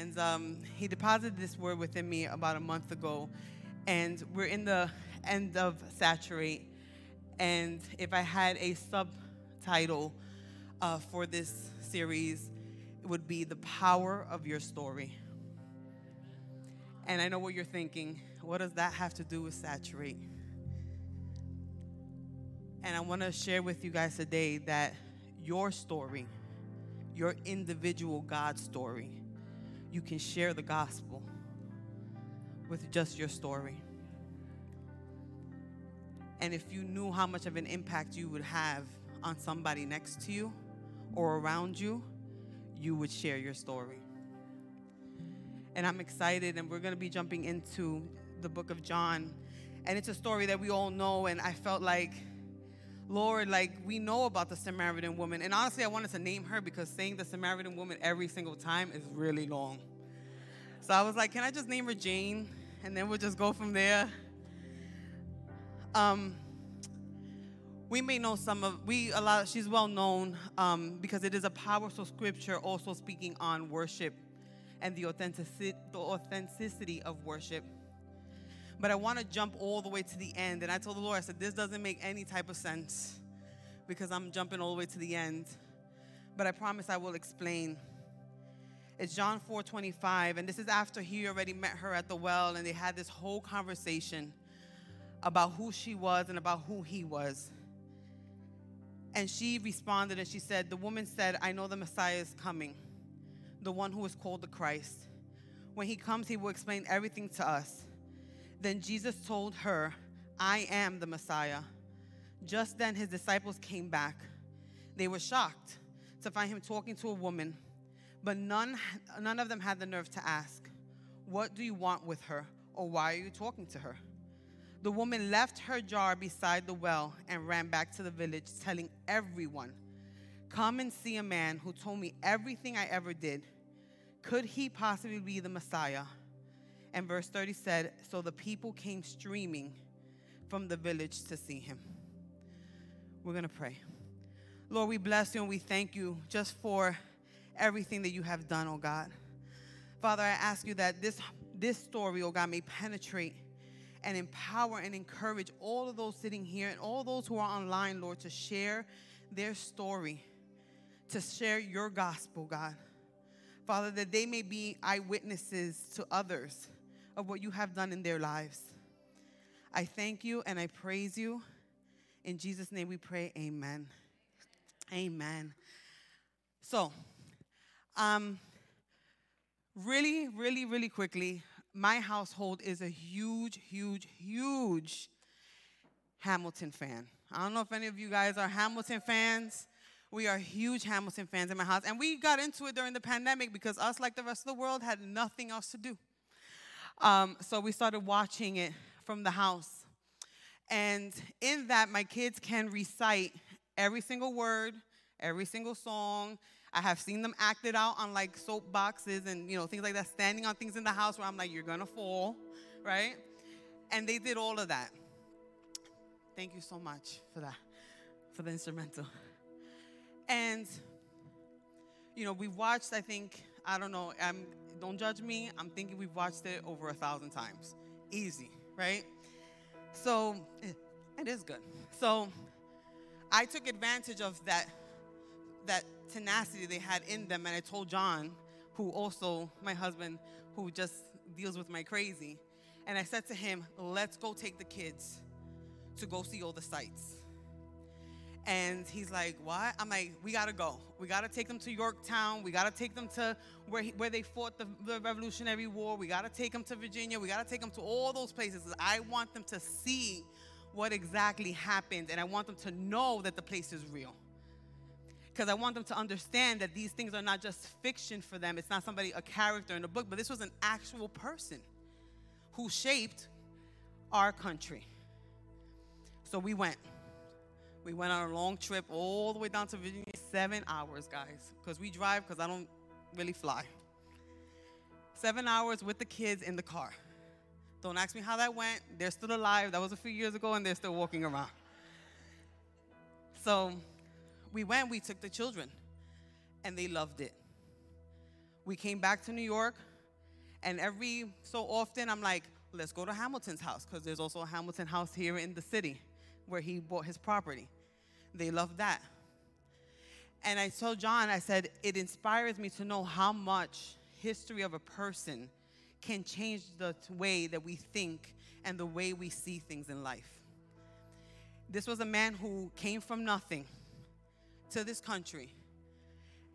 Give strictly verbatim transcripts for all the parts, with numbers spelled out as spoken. And um, he deposited this word within me about a month ago. And we're in the end of Saturate. And if I had a subtitle uh, for this series, it would be The Power of Your Story. And I know what you're thinking. What does that have to do with Saturate? And I want to share with you guys today that your story, your individual God story, you can share the gospel with just your story. And if you knew how much of an impact you would have on somebody next to you or around you, you would share your story. And I'm excited, and we're going to be jumping into the book of John. And it's a story that we all know, and I felt like, Lord, like, we know about the Samaritan woman. And honestly, I wanted to name her because saying the Samaritan woman every single time is really long. So I was like, can I just name her Jane? And then we'll just go from there. Um, we may know some of, we a lot, she's well known um, because it is a powerful scripture also speaking on worship and the authenticity, the authenticity of worship. But I want to jump all the way to the end. And I told the Lord, I said, this doesn't make any type of sense because I'm jumping all the way to the end. But I promise I will explain. It's John four twenty-five, and this is after he already met her at the well, and they had this whole conversation about who she was and about who he was. And she responded, and she said, the woman said, I know the Messiah is coming, the one who is called the Christ. When he comes, he will explain everything to us. Then Jesus told her, I am the Messiah. Just then his disciples came back. They were shocked to find him talking to a woman, but none, none of them had the nerve to ask, what do you want with her, or why are you talking to her? The woman left her jar beside the well and ran back to the village, telling everyone, come and see a man who told me everything I ever did. Could he possibly be the Messiah? And verse thirty said, so the people came streaming from the village to see him. We're going to pray. Lord, we bless you and we thank you just for everything that you have done, oh God. Father, I ask you that this, this story, oh God, may penetrate and empower and encourage all of those sitting here and all those who are online, Lord, to share their story, to share your gospel, God. Father, that they may be eyewitnesses to others of what you have done in their lives. I thank you and I praise you. In Jesus' name we pray, amen. Amen. So, um, really, really, really quickly, my household is a huge, huge, huge Hamilton fan. I don't know if any of you guys are Hamilton fans. We are huge Hamilton fans in my house. And we got into it during the pandemic because us, like the rest of the world, had nothing else to do. Um, so we started watching it from the house. And in that, my kids can recite every single word, every single song. I have seen them act it out on, like, soap boxes and, you know, things like that, standing on things in the house where I'm like, you're going to fall, right? And they did all of that. Thank you so much for that, for the instrumental. And, you know, we've watched, I think, I don't know, I'm, don't judge me. I'm thinking we've watched it over a thousand times. Easy, right? So, it is good. So, I took advantage of that, that tenacity they had in them. And I told John, who also, my husband, who just deals with my crazy. And I said to him, let's go take the kids to go see all the sights. And he's like, what? I'm like, we got to go. We got to take them to Yorktown. We got to take them to where he, where they fought the, the Revolutionary War. We got to take them to Virginia. We got to take them to all those places. I want them to see what exactly happened, and I want them to know that the place is real. Because I want them to understand that these things are not just fiction for them. It's not somebody, a character in a book, but this was an actual person who shaped our country. So we went. We went on a long trip all the way down to Virginia, seven hours, guys, because we drive because I don't really fly. Seven hours with the kids in the car. Don't ask me how that went. They're still alive. That was a few years ago, and they're still walking around. So we went. We took the children, and they loved it. we came back to New York, and every so often I'm like, let's go to Hamilton's house, because there's also a Hamilton house here in the city where he bought his property. They love that. And I told John, I said, it inspires me to know how much history of a person can change the way that we think and the way we see things in life. This was a man who came from nothing to this country,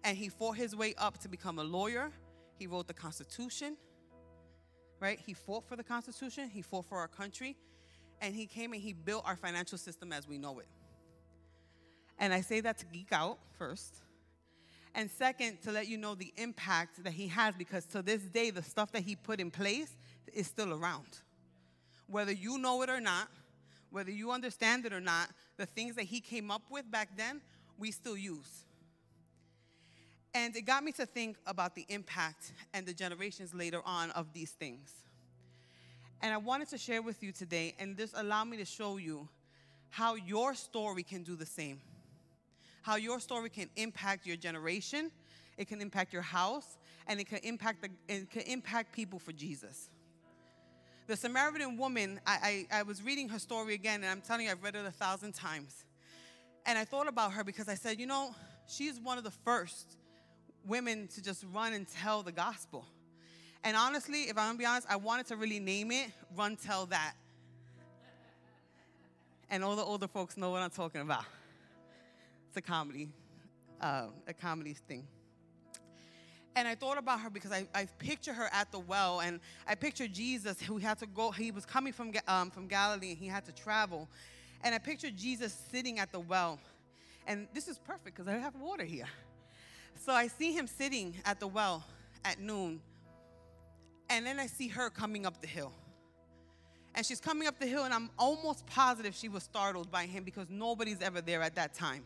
and he fought his way up to become a lawyer. He wrote the Constitution, right? He fought for the Constitution. He fought for our country, and he came and he built our financial system as we know it. And I say that to geek out first. And second, to let you know the impact that he has, because to this day, the stuff that he put in place is still around. Whether you know it or not, whether you understand it or not, the things that he came up with back then, we still use. And it got me to think about the impact and the generations later on of these things. And I wanted to share with you today, and this allowed me to show you how your story can do the same. How your story can impact your generation, it can impact your house, and it can impact the, it can impact people for Jesus. The Samaritan woman, I, I, I was reading her story again, and I'm telling you, I've read it a thousand times. And I thought about her because I said, you know, she's one of the first women to just run and tell the gospel. And honestly, if I'm going to be honest, I wanted to really name it, Run Tell That. And all the older folks know what I'm talking about. It's a comedy, uh, a comedy thing. And I thought about her because I, I picture her at the well, and I picture Jesus who had to go, he was coming from, um, from Galilee, and he had to travel. And I picture Jesus sitting at the well. And this is perfect because I have water here. So I see him sitting at the well at noon. And then I see her coming up the hill. And she's coming up the hill, and I'm almost positive she was startled by him because nobody's ever there at that time,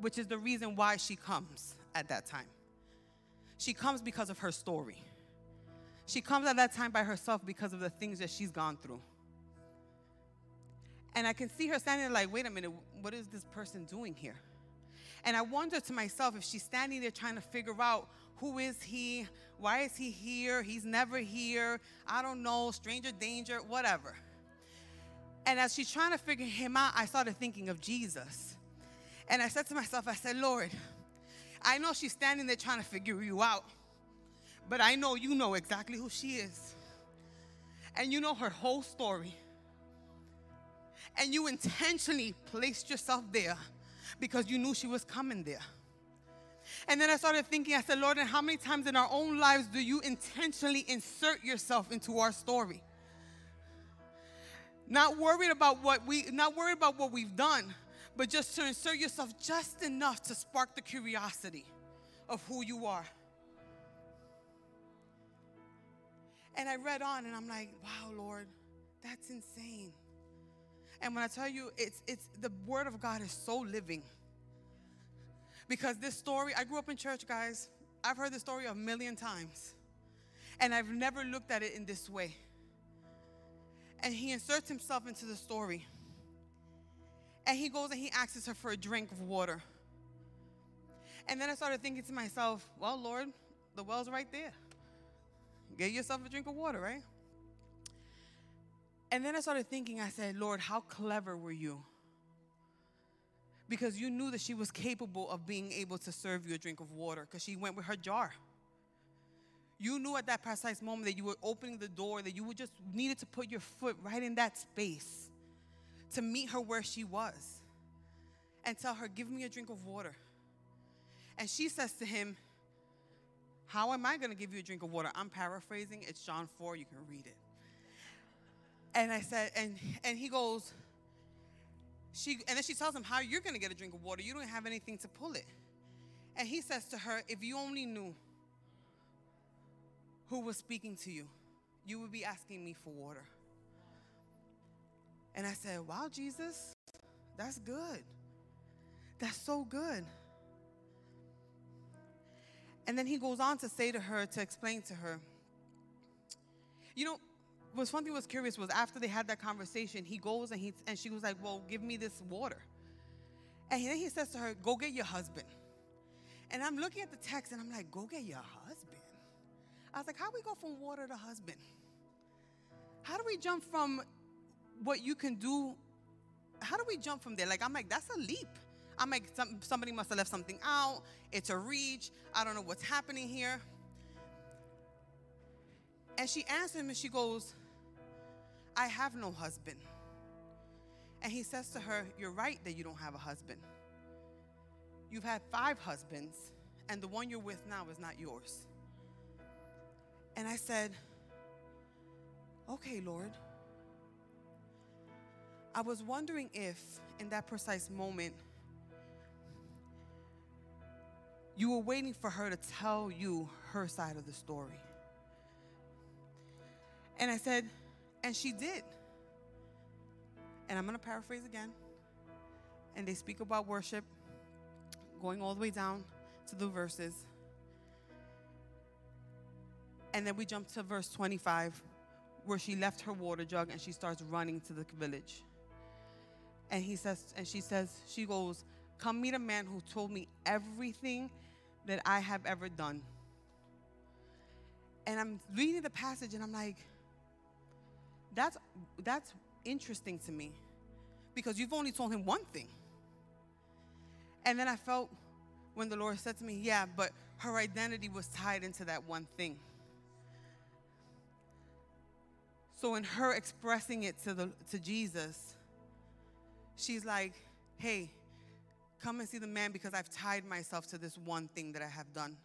which is the reason why she comes at that time. She comes because of her story. She comes at that time by herself because of the things that she's gone through. And I can see her standing there like, wait a minute, what is this person doing here? And I wonder to myself if she's standing there trying to figure out, who is he? Why is he here? He's never here. I don't know, stranger danger, whatever. And as she's trying to figure him out, I started thinking of Jesus. And I said to myself, I said, Lord, I know she's standing there trying to figure you out, but I know you know exactly who she is. And you know her whole story. And you intentionally placed yourself there because you knew she was coming there. And then I started thinking, I said, Lord, and how many times in our own lives do you intentionally insert yourself into our story? Not worried about what we, not worried about what we've done, but just to insert yourself just enough to spark the curiosity of who you are. And I read on, and I'm like, wow, Lord, that's insane. And when I tell you, it's it's the Word of God is so living. Because this story, I grew up in church, guys. I've heard this story a million times. And I've never looked at it in this way. And he inserts himself into the story. And he goes and he asks her for a drink of water. And then I started thinking to myself, well, Lord, the well's right there. Get yourself a drink of water, right? And then I started thinking, I said, Lord, how clever were you? Because you knew that she was capable of being able to serve you a drink of water because she went with her jar. You knew at that precise moment that you were opening the door, that you would just needed to put your foot right in that space to meet her where she was and tell her, give me a drink of water. And she says to him, how am I going to give you a drink of water? I'm paraphrasing. It's John four. You can read it. And I said, and, and he goes, She, and then she tells him, how you're going to get a drink of water? You don't have anything to pull it. And he says to her, if you only knew who was speaking to you, you would be asking me for water. And I said, wow, Jesus, that's good. That's so good. And then he goes on to say to her, to explain to her, you know, what's one thing was curious was after they had that conversation, he goes and he and she was like, well, give me this water. And then he says to her, go get your husband. And I'm looking at the text and I'm like, go get your husband? I was like, how do we go from water to husband? How do we jump from what you can do? How do we jump from there? Like, I'm like, that's a leap. I'm like, some, somebody must have left something out. It's a reach. I don't know what's happening here. And she answered him and she goes, I have no husband. And he says to her, you're right that you don't have a husband. You've had five husbands, and the one you're with now is not yours. And I said, okay, Lord. I was wondering if, in that precise moment, you were waiting for her to tell you her side of the story. And I said, and she did. And I'm going to paraphrase again. And they speak about worship, going all the way down to the verses. And then we jump to verse twenty-five, where she left her water jug and she starts running to the village. And he says, and she says, she goes, come meet a man who told me everything that I have ever done. And I'm reading the passage and I'm like, that's that's interesting to me, because you've only told him one thing. And then I felt when the Lord said to me, yeah, but her identity was tied into that one thing. So in her expressing it to the to Jesus, she's like, hey, come and see the man, because I've tied myself to this one thing that I have done.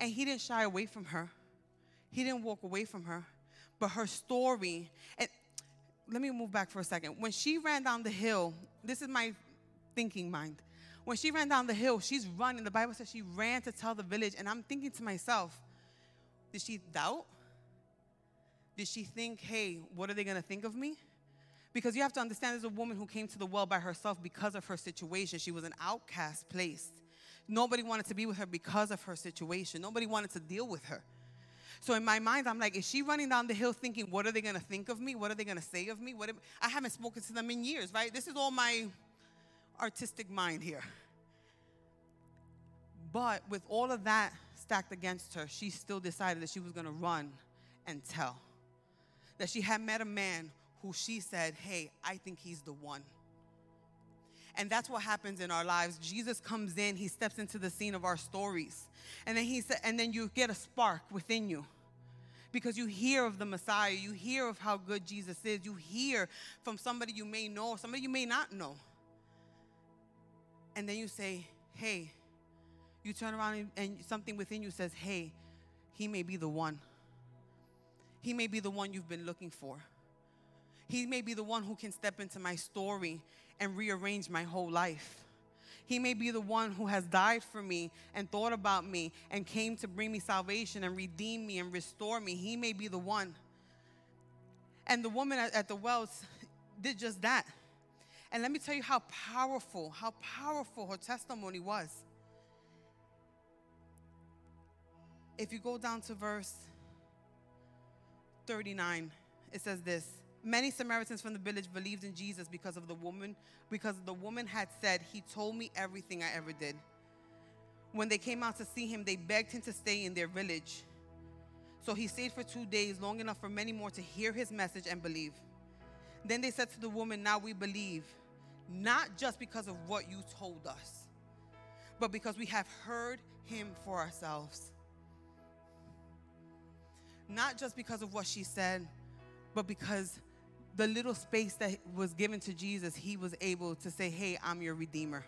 And he didn't shy away from her. He didn't walk away from her. But her story, and let me move back for a second. When she ran down the hill, this is my thinking mind. When she ran down the hill, she's running. The Bible says she ran to tell the village. And I'm thinking to myself, did she doubt? Did she think, hey, what are they going to think of me? Because you have to understand, there's a woman who came to the well by herself because of her situation. She was an outcast place. Nobody wanted to be with her because of her situation. Nobody wanted to deal with her. So in my mind, I'm like, is she running down the hill thinking, what are they going to think of me? What are they going to say of me? What am- I haven't spoken to them in years, right? This is all my artistic mind here. But with all of that stacked against her, she still decided that she was going to run and tell. That she had met a man who she said, hey, I think he's the one. And that's what happens in our lives. Jesus comes in, he steps into the scene of our stories. And then he sa- and then you get a spark within you. Because you hear of the Messiah, you hear of how good Jesus is, you hear from somebody you may know, somebody you may not know. And then you say, hey, you turn around and, and something within you says, hey, he may be the one. He may be the one you've been looking for. He may be the one who can step into my story and rearrange my whole life. He may be the one who has died for me and thought about me and came to bring me salvation and redeem me and restore me. He may be the one. And the woman at the wells did just that. And let me tell you how powerful, how powerful her testimony was. If you go down to verse thirty-nine, it says this. Many Samaritans from the village believed in Jesus because of the woman, because the woman had said, he told me everything I ever did. When they came out to see him, they begged him to stay in their village. So he stayed for two days, long enough for many more to hear his message and believe. Then they said to the woman, now we believe, not just because of what you told us, but because we have heard him for ourselves. Not just because of what she said, but because the little space that was given to Jesus, he was able to say, hey, I'm your redeemer.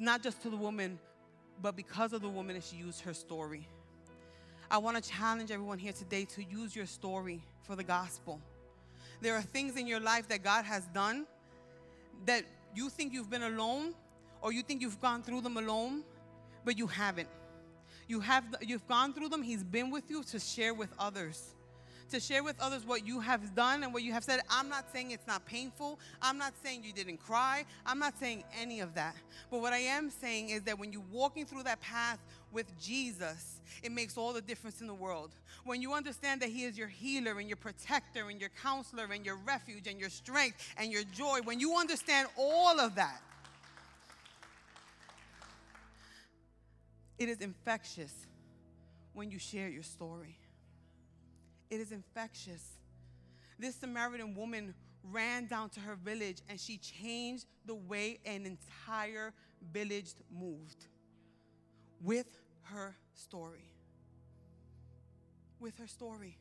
Not just to the woman, but because of the woman, and she used her story. I want to challenge everyone here today to use your story for the gospel. There are things in your life that God has done that you think you've been alone, or you think you've gone through them alone, but you haven't. You have, you've gone through them. He's been with you to share with others. To share with others what you have done and what you have said. I'm not saying it's not painful. I'm not saying you didn't cry. I'm not saying any of that. But what I am saying is that when you're walking through that path with Jesus, it makes all the difference in the world. When you understand that he is your healer and your protector and your counselor and your refuge and your strength and your joy, when you understand all of that, it is infectious when you share your story. It is infectious. This Samaritan woman ran down to her village, and she changed the way an entire village moved with her story. With her story.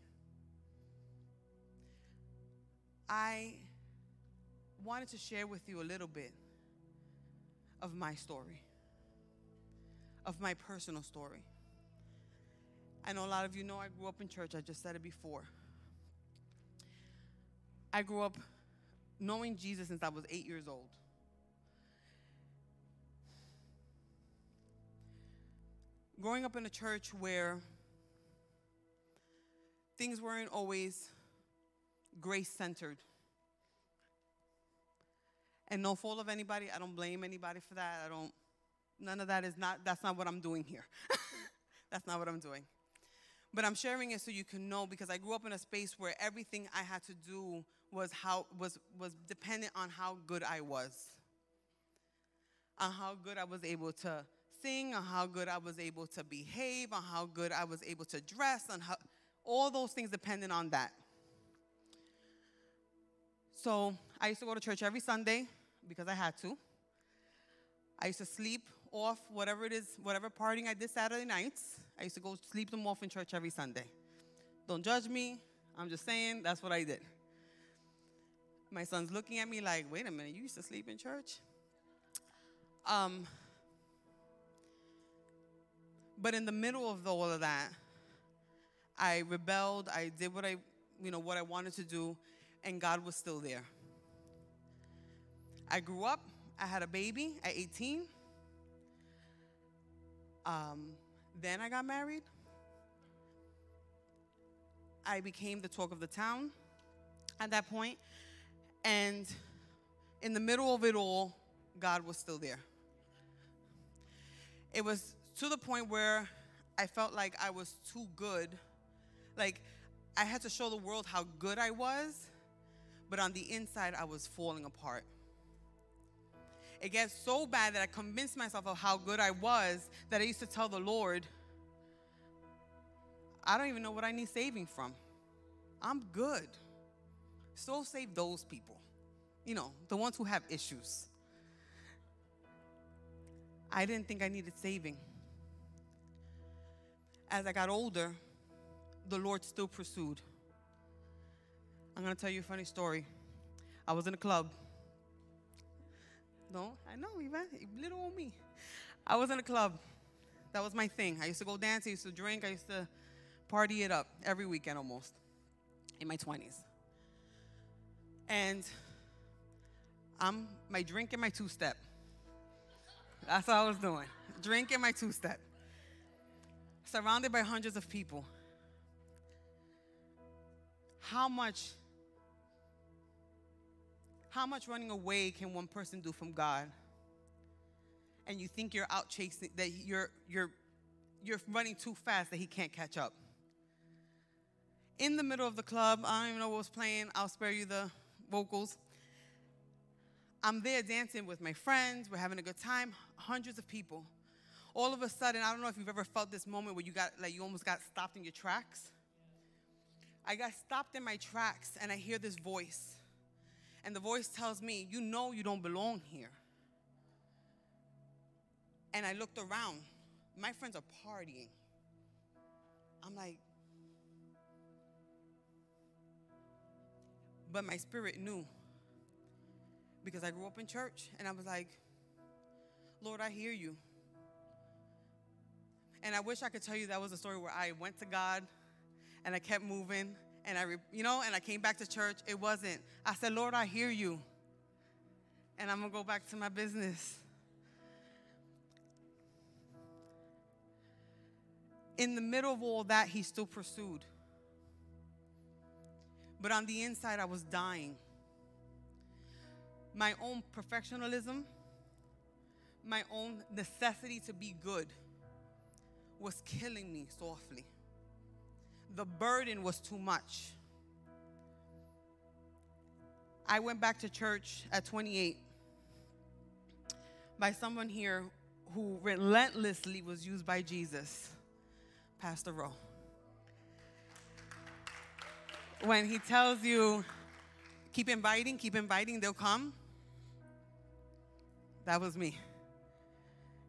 I wanted to share with you a little bit of my story, of my personal story. I know a lot of you know I grew up in church. I just said it before. I grew up knowing Jesus since I was eight years old. Growing up in a church where things weren't always grace-centered. And no fault of anybody. I don't blame anybody for that. I don't, none of that is not, that's not what I'm doing here. That's not what I'm doing. But I'm sharing it so you can know, because I grew up in a space where everything I had to do was how was was dependent on how good I was, on how good I was able to sing, on how good I was able to behave, on how good I was able to dress, on how, all those things dependent on that. So I used to go to church every Sunday because I had to. I used to sleep off whatever it is, whatever partying I did Saturday nights. I used to go sleep them off in church every Sunday. Don't judge me. I'm just saying that's what I did. My son's looking at me like, wait a minute, you used to sleep in church? Um, but in the middle of all of that, I rebelled. I did what I, you know, what I wanted to do, and God was still there. I grew up. I had a baby at eighteen. Um, then I got married. I became the talk of the town at that point. And in the middle of it all, God was still there. It was to the point where I felt like I was too good. Like, I had to show the world how good I was, but on the inside, I was falling apart. It gets so bad that I convinced myself of how good I was that I used to tell the Lord, I don't even know what I need saving from. I'm good. So save those people, you know, the ones who have issues. I didn't think I needed saving. As I got older, the Lord still pursued. I'm going to tell you a funny story. I was in a club. No, I know, even little old me. I was in a club. That was my thing. I used to go dance. I used to drink. I used to party it up every weekend almost in my twenties. And I'm my drink and my two-step. That's what I was doing. Drink and my two-step. Surrounded by hundreds of people. How much... How much running away can one person do from God? And you think you're out chasing, that you're you're you're running too fast that he can't catch up. In the middle of the club, I don't even know what was playing. I'll spare you the vocals. I'm there dancing with my friends. We're having a good time. Hundreds of people. All of a sudden, I don't know if you've ever felt this moment where you got like you almost got stopped in your tracks. I got stopped in my tracks, and I hear this voice. And the voice tells me, you know you don't belong here. And I looked around. My friends are partying. I'm like, but my spirit knew. Because I grew up in church. And I was like, Lord, I hear you. And I wish I could tell you that was a story where I went to God and I kept moving. And I, you know, and I came back to church. It wasn't. I said, Lord, I hear you. And I'm going to go back to my business. In the middle of all that, he still pursued. But on the inside, I was dying. My own perfectionism, my own necessity to be good was killing me softly. The burden was too much. I went back to church at twenty-eight by someone here who relentlessly was used by Jesus. Pastor Roe. When he tells you, keep inviting, keep inviting, they'll come. That was me.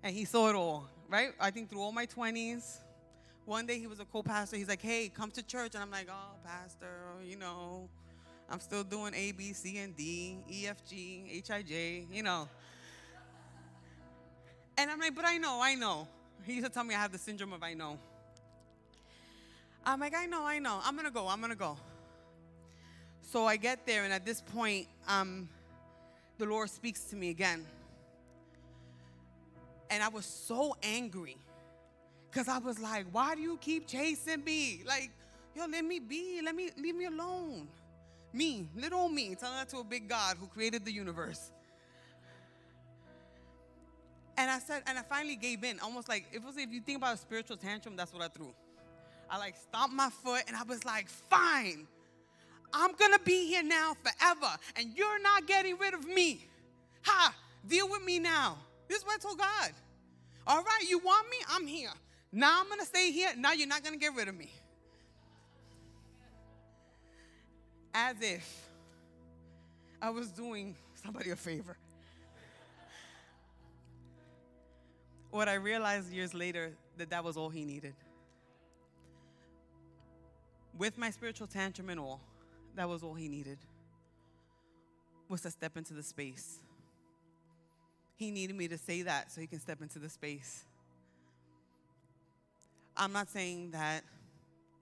And he saw it all, right? I think through all my twenties. One day he was a co-pastor. He's like, hey, come to church. And I'm like, oh, pastor, you know, I'm still doing A, B, C, and D, E, F, G, H, I, J, you know. And I'm like, but I know, I know. He used to tell me I have the syndrome of I know. I'm like, I know, I know. I'm going to go. I'm going to go. So I get there, and at this point, um, the Lord speaks to me again. And I was so angry because I was like, why do you keep chasing me? Like, yo, let me be. Let me, leave me alone. Me, little me, telling that to a big God who created the universe. And I said, and I finally gave in. Almost like, it was, if you think about a spiritual tantrum, that's what I threw. I like stomped my foot and I was like, fine. I'm going to be here now forever. And you're not getting rid of me. Ha, deal with me now. This is what I told God. All right, you want me? I'm here. Now I'm going to stay here. Now you're not going to get rid of me. As if I was doing somebody a favor. What I realized years later, that that was all he needed. With my spiritual tantrum and all, that was all he needed, was to step into the space. He needed me to say that so he can step into the space. I'm not saying that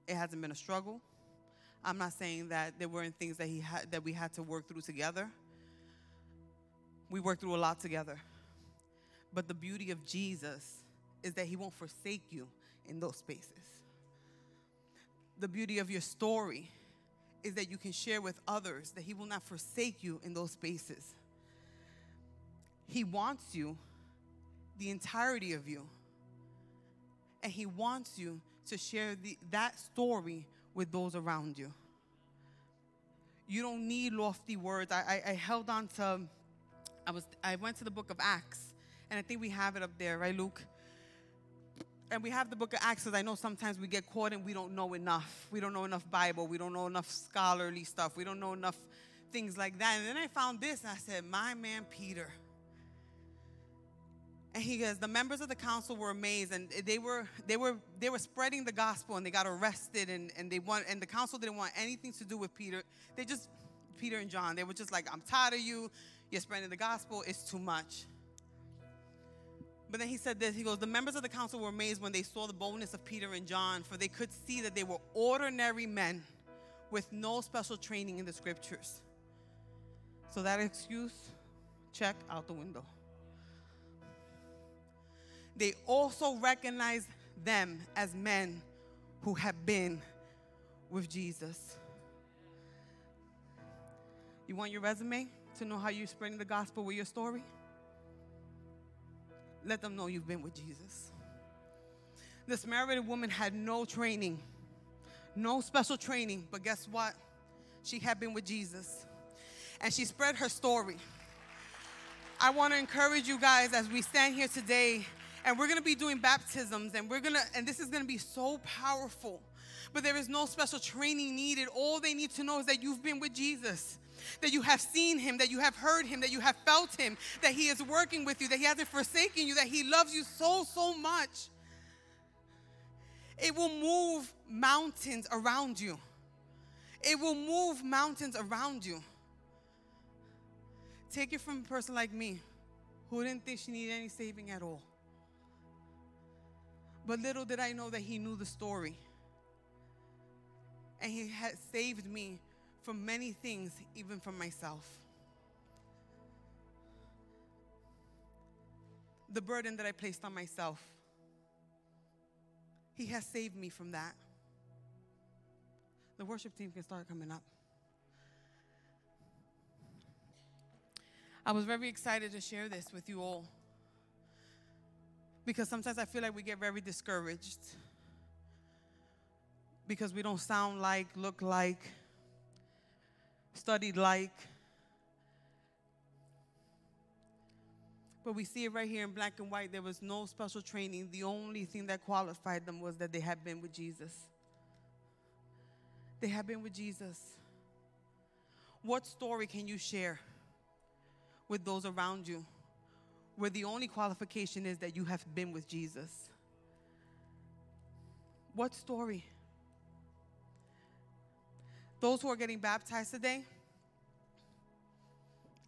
it hasn't been a struggle. I'm not saying that there weren't things that he had, that we had to work through together. We worked through a lot together. But the beauty of Jesus is that he won't forsake you in those spaces. The beauty of your story is that you can share with others that he will not forsake you in those spaces. He wants you, the entirety of you, and he wants you to share the, that story with those around you. You don't need lofty words. I, I, I held on to, I was, I went to the book of Acts. And I think we have it up there, right, Luke? And we have the book of Acts because I know sometimes we get caught and we don't know enough. We don't know enough Bible. We don't know enough scholarly stuff. We don't know enough things like that. And then I found this, and I said, my man Peter. And he goes, the members of the council were amazed, and they were they were they were spreading the gospel, and they got arrested, and, and they want and the council didn't want anything to do with Peter. They just Peter and John, they were just like, I'm tired of you, you're spreading the gospel, it's too much. But then he said this, he goes, the members of the council were amazed when they saw the boldness of Peter and John, for they could see that they were ordinary men with no special training in the scriptures. So that excuse, check out the window. They also recognized them as men who had been with Jesus. You want your resume to know how you're spreading the gospel with your story? Let them know you've been with Jesus. The Samaritan woman had no training, no special training, but guess what? She had been with Jesus, and she spread her story. I want to encourage you guys as we stand here today, and we're going to be doing baptisms, and we're going to, and this is going to be so powerful, but there is no special training needed. All they need to know is that you've been with Jesus, that you have seen him, that you have heard him, that you have felt him, that he is working with you, that he hasn't forsaken you, that he loves you so, so much. It will move mountains around you. It will move mountains around you. Take it from a person like me who didn't think she needed any saving at all. But little did I know that he knew the story. And he had saved me from many things, even from myself. The burden that I placed on myself, he has saved me from that. The worship team can start coming up. I was very excited to share this with you all, because sometimes I feel like we get very discouraged because we don't sound like, look like, studied like. But we see it right here in black and white. There was no special training. The only thing that qualified them was that they had been with Jesus. They had been with Jesus. What story can you share with those around you where the only qualification is that you have been with Jesus? What story? Those who are getting baptized today,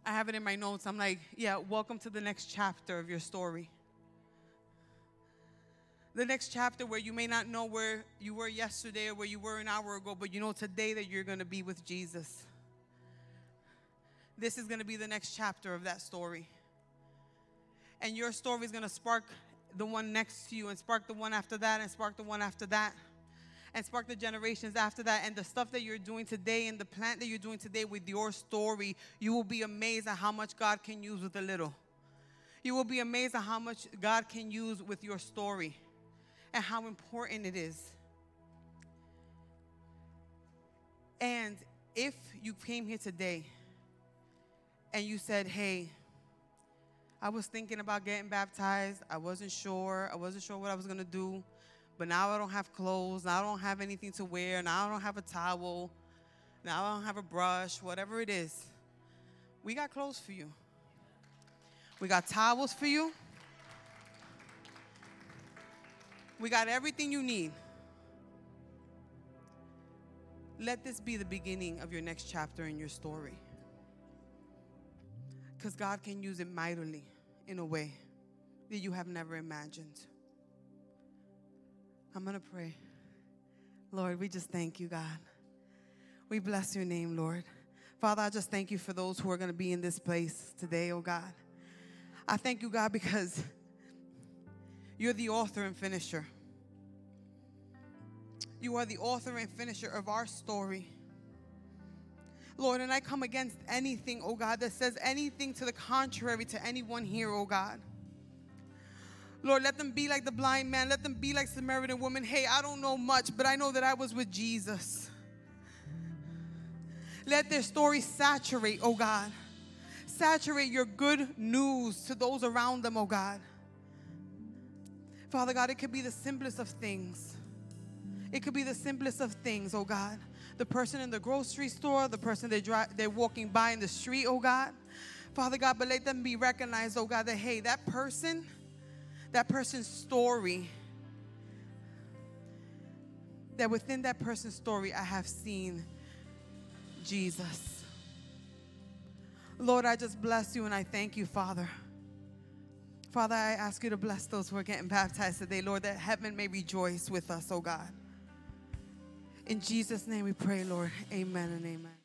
I have it in my notes. I'm like, yeah, welcome to the next chapter of your story. The next chapter where you may not know where you were yesterday or where you were an hour ago, but you know today that you're going to be with Jesus. This is going to be the next chapter of that story. And your story is going to spark the one next to you, and spark the one after that, and spark the one after that, and spark the generations after that. And the stuff that you're doing today and the plant that you're doing today with your story, you will be amazed at how much God can use with a little. You will be amazed at how much God can use with your story and how important it is. And if you came here today and you said, hey, I was thinking about getting baptized. I wasn't sure. I wasn't sure what I was going to do. But now I don't have clothes. Now I don't have anything to wear. Now I don't have a towel. Now I don't have a brush, whatever it is. We got clothes for you. We got towels for you. We got everything you need. Let this be the beginning of your next chapter in your story. Because God can use it mightily in a way that you have never imagined. I'm going to pray. Lord, we just thank you, God. We bless your name, Lord. Father, I just thank you for those who are going to be in this place today, oh God. I thank you, God, because you're the author and finisher. You are the author and finisher of our story. Lord, and I come against anything, oh God, that says anything to the contrary to anyone here, oh God. Lord, let them be like the blind man. Let them be like Samaritan woman. Hey, I don't know much, but I know that I was with Jesus. Let their story saturate, oh God. Saturate your good news to those around them, oh God. Father God, it could be the simplest of things. It could be the simplest of things, oh God. The person in the grocery store, the person they drive, they're walking by in the street, oh God. Father God, but let them be recognized, oh God, that, hey, that person, that person's story, that within that person's story, I have seen Jesus. Lord, I just bless you and I thank you, Father. Father, I ask you to bless those who are getting baptized today, Lord, that heaven may rejoice with us, oh God. In Jesus' name we pray, Lord. Amen and amen.